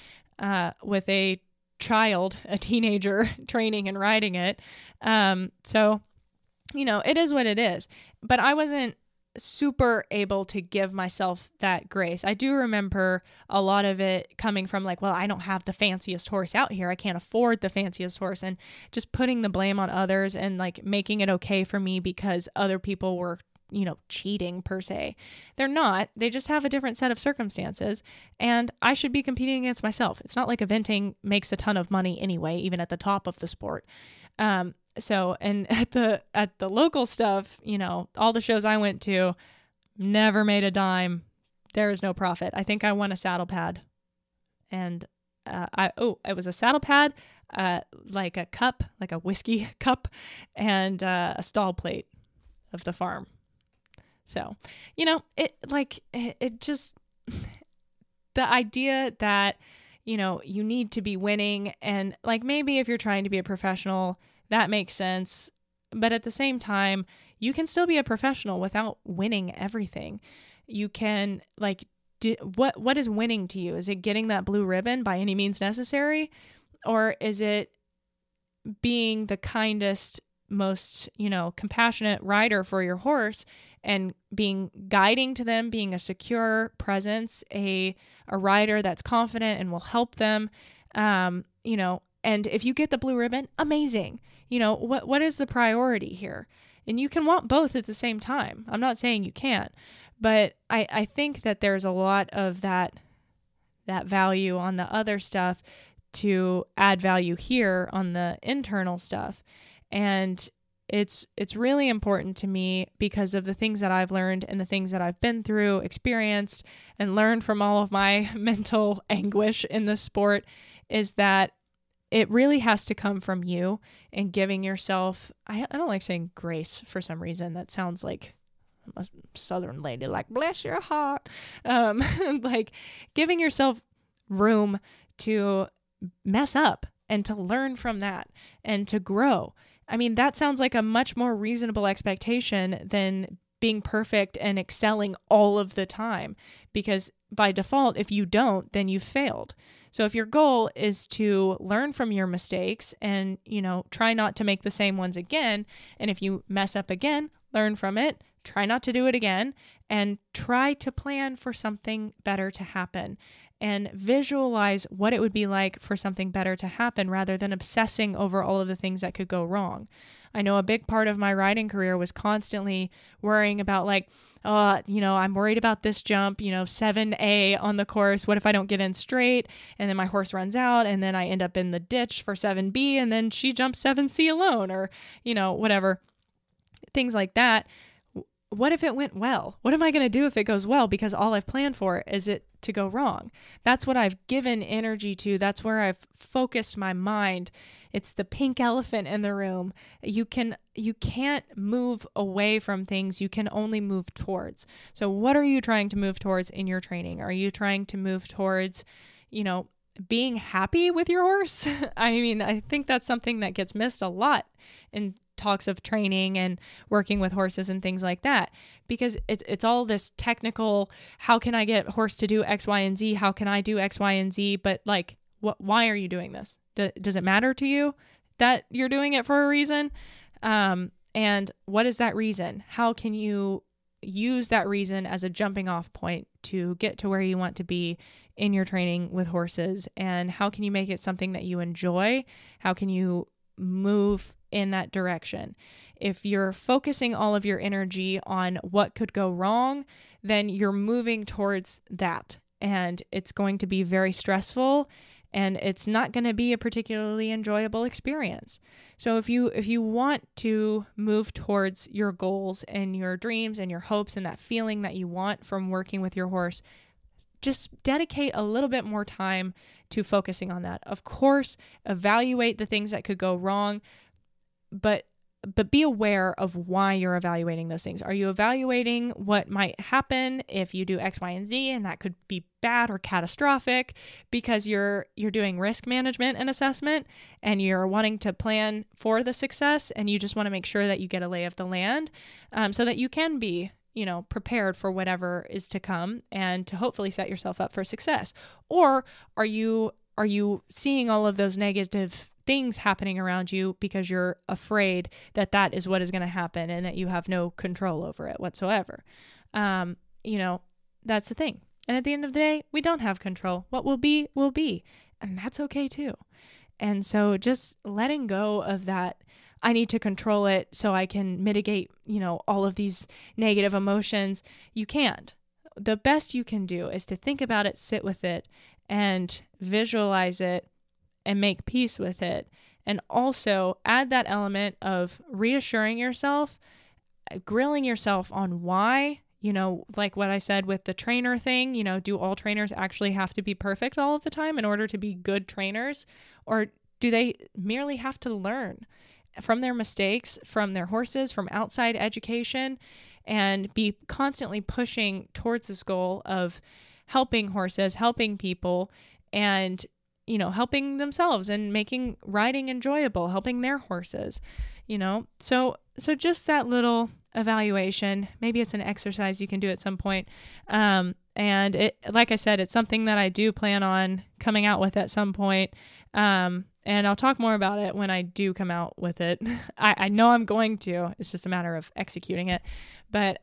With a teenager training and riding it. So, it is what it is, but I wasn't super able to give myself that grace. I do remember a lot of it coming from like, well, I don't have the fanciest horse out here. I can't afford the fanciest horse, and just putting the blame on others and like making it okay for me because other people were cheating per se. They're not. They just have a different set of circumstances, and I should be competing against myself. It's not like eventing makes a ton of money anyway, even at the top of the sport. And at the local stuff, all the shows I went to, never made a dime. There is no profit. I think I won a saddle pad, and it was a saddle pad, like a cup, like a whiskey cup, and a stall plate of the farm. So, the idea that, you need to be winning, and like, maybe if you're trying to be a professional, that makes sense. But at the same time, you can still be a professional without winning everything. You can what is winning to you? Is it getting that blue ribbon by any means necessary? Or is it being the kindest, most, compassionate rider for your horse and being guiding to them, being a secure presence, a rider that's confident and will help them, and if you get the blue ribbon, amazing. What is the priority here? And you can want both at the same time. I'm not saying you can't, but I think that there's a lot of that value on the other stuff to add value here on the internal stuff. And it's really important to me because of the things that I've learned and the things that I've been through, experienced, and learned from all of my mental anguish in this sport, is that it really has to come from you and giving yourself, I don't like saying grace for some reason. That sounds like a Southern lady, like, bless your heart. Like giving yourself room to mess up and to learn from that and to grow. I mean, that sounds like a much more reasonable expectation than being perfect and excelling all of the time, because by default, if you don't, then you've failed. So if your goal is to learn from your mistakes and, you know, try not to make the same ones again, and if you mess up again, learn from it, try not to do it again, and try to plan for something better to happen and visualize what it would be like for something better to happen rather than obsessing over all of the things that could go wrong. I know a big part of my riding career was constantly worrying about like, oh, you know, I'm worried about this jump, you know, 7A on the course. What if I don't get in straight? And then my horse runs out and then I end up in the ditch for 7B and then she jumps 7C alone, or, you know, whatever. Things like that. What if it went well? What am I going to do if it goes well? Because all I've planned for is it to go wrong. That's what I've given energy to. That's where I've focused my mind. It's the pink elephant in the room. You can't move away from things. You can only move towards. So what are you trying to move towards in your training? Are you trying to move towards, you know, being happy with your horse? I mean, I think that's something that gets missed a lot in talks of training and working with horses and things like that, because it's all this technical, how can I get horse to do X, Y, and Z? How can I do X, Y, and Z? But like, why are you doing this? Does it matter to you that you're doing it for a reason? And what is that reason? How can you use that reason as a jumping off point to get to where you want to be in your training with horses? And how can you make it something that you enjoy? How can you move in that direction? If you're focusing all of your energy on what could go wrong, then you're moving towards that. And it's going to be very stressful and it's not going to be a particularly enjoyable experience. So if you want to move towards your goals and your dreams and your hopes and that feeling that you want from working with your horse, just dedicate a little bit more time to focusing on that. Of course, evaluate the things that could go wrong, but be aware of why you're evaluating those things. Are you evaluating what might happen if you do X, Y, and Z, and that could be bad or catastrophic, because you're doing risk management and assessment and you're wanting to plan for the success and you just want to make sure that you get a lay of the land so that you can be, you know, prepared for whatever is to come and to hopefully set yourself up for success? Or are you seeing all of those negative things happening around you because you're afraid that that is what is going to happen and that you have no control over it whatsoever? You know, that's the thing. And at the end of the day, we don't have control. What will be, will be. And that's okay too. And so just letting go of that, I need to control it so I can mitigate, you know, all of these negative emotions. You can't. The best you can do is to think about it, sit with it, and visualize it, and make peace with it. And also add that element of reassuring yourself, grilling yourself on why, you know, like what I said with the trainer thing, you know, do all trainers actually have to be perfect all of the time in order to be good trainers? Or do they merely have to learn from their mistakes, from their horses, from outside education, and be constantly pushing towards this goal of helping horses, helping people, and, you know, helping themselves and making riding enjoyable, helping their horses, you know? So just that little evaluation, maybe it's an exercise you can do at some point. And it, like I said, it's something that I do plan on coming out with at some point. And I'll talk more about it when I do come out with it. I know I'm going to, it's just a matter of executing it. But,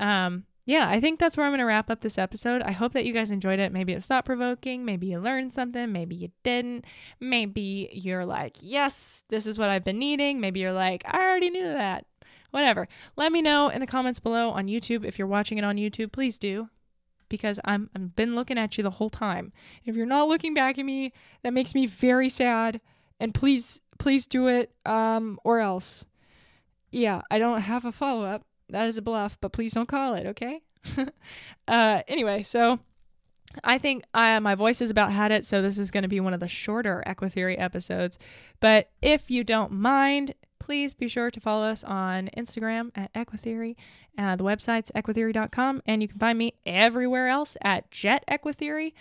yeah, I think that's where I'm going to wrap up this episode. I hope that you guys enjoyed it. Maybe it was thought-provoking. Maybe you learned something. Maybe you didn't. Maybe you're like, yes, this is what I've been needing. Maybe you're like, I already knew that. Whatever. Let me know in the comments below on YouTube. If you're watching it on YouTube, please do. because I've been looking at you the whole time. If you're not looking back at me, that makes me very sad. And please do it, or else. Yeah, I don't have a follow-up. That is a bluff, but please don't call it, okay? Anyway, so I think my voice is about had it, so this is going to be one of the shorter EquiTheory episodes. But if you don't mind, please be sure to follow us on Instagram at EquiTheory. The website's equitheory.com, and you can find me everywhere else at Jet EquiTheory.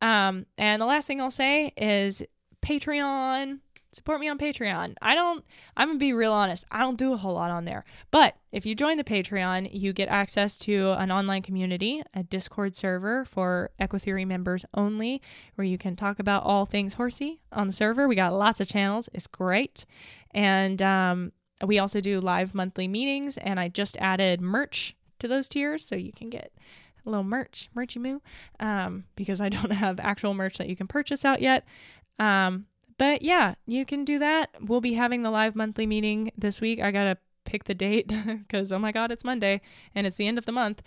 And the last thing I'll say is Patreon. Support me on Patreon. I'm going to be real honest. I don't do a whole lot on there. But if you join the Patreon, you get access to an online community, a Discord server for EquiTheory members only, where you can talk about all things horsey on the server. We got lots of channels. It's great. And we also do live monthly meetings, and I just added merch to those tiers, so you can get a little merchy moo, because I don't have actual merch that you can purchase out yet. But yeah, you can do that. We'll be having the live monthly meeting this week. I got to pick the date because, oh my God, it's Monday and it's the end of the month.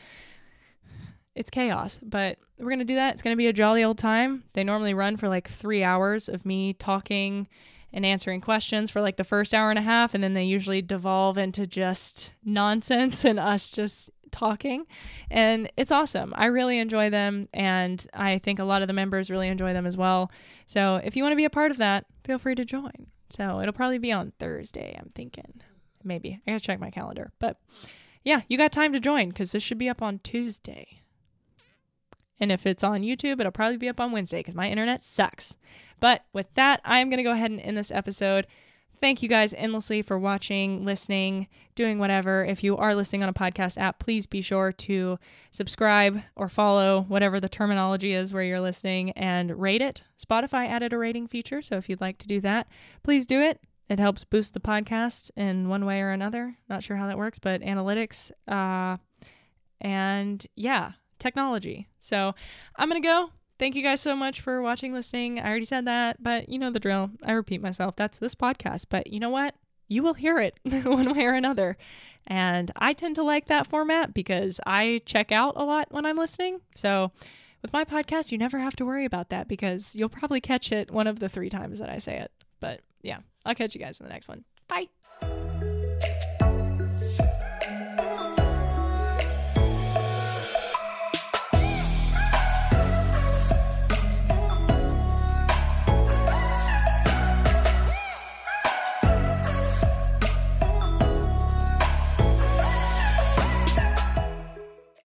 It's chaos, but we're going to do that. It's going to be a jolly old time. They normally run for like 3 hours of me talking and answering questions for like the first hour and a half. And then they usually devolve into just nonsense and us just talking. And it's awesome. I really enjoy them. And I think a lot of the members really enjoy them as well. So if you want to be a part of that, feel free to join. So it'll probably be on Thursday, I'm thinking. Maybe. I got to check my calendar. But yeah, you got time to join because this should be up on Tuesday. And if it's on YouTube, it'll probably be up on Wednesday because my internet sucks. But with that, I'm going to go ahead and end this episode. Thank you guys endlessly for watching, listening, doing whatever. If you are listening on a podcast app, please be sure to subscribe or follow, whatever the terminology is where you're listening, and rate it. Spotify added a rating feature, so if you'd like to do that, please do it. It helps boost the podcast in one way or another. Not sure how that works, but analytics, and yeah, technology. So I'm going to go. Thank you guys so much for watching, listening. I already said that, but you know the drill. I repeat myself. That's this podcast, but you know what? You will hear it one way or another. And I tend to like that format because I check out a lot when I'm listening. So with my podcast, you never have to worry about that because you'll probably catch it one of the 3 times that I say it. But yeah, I'll catch you guys in the next one. Bye.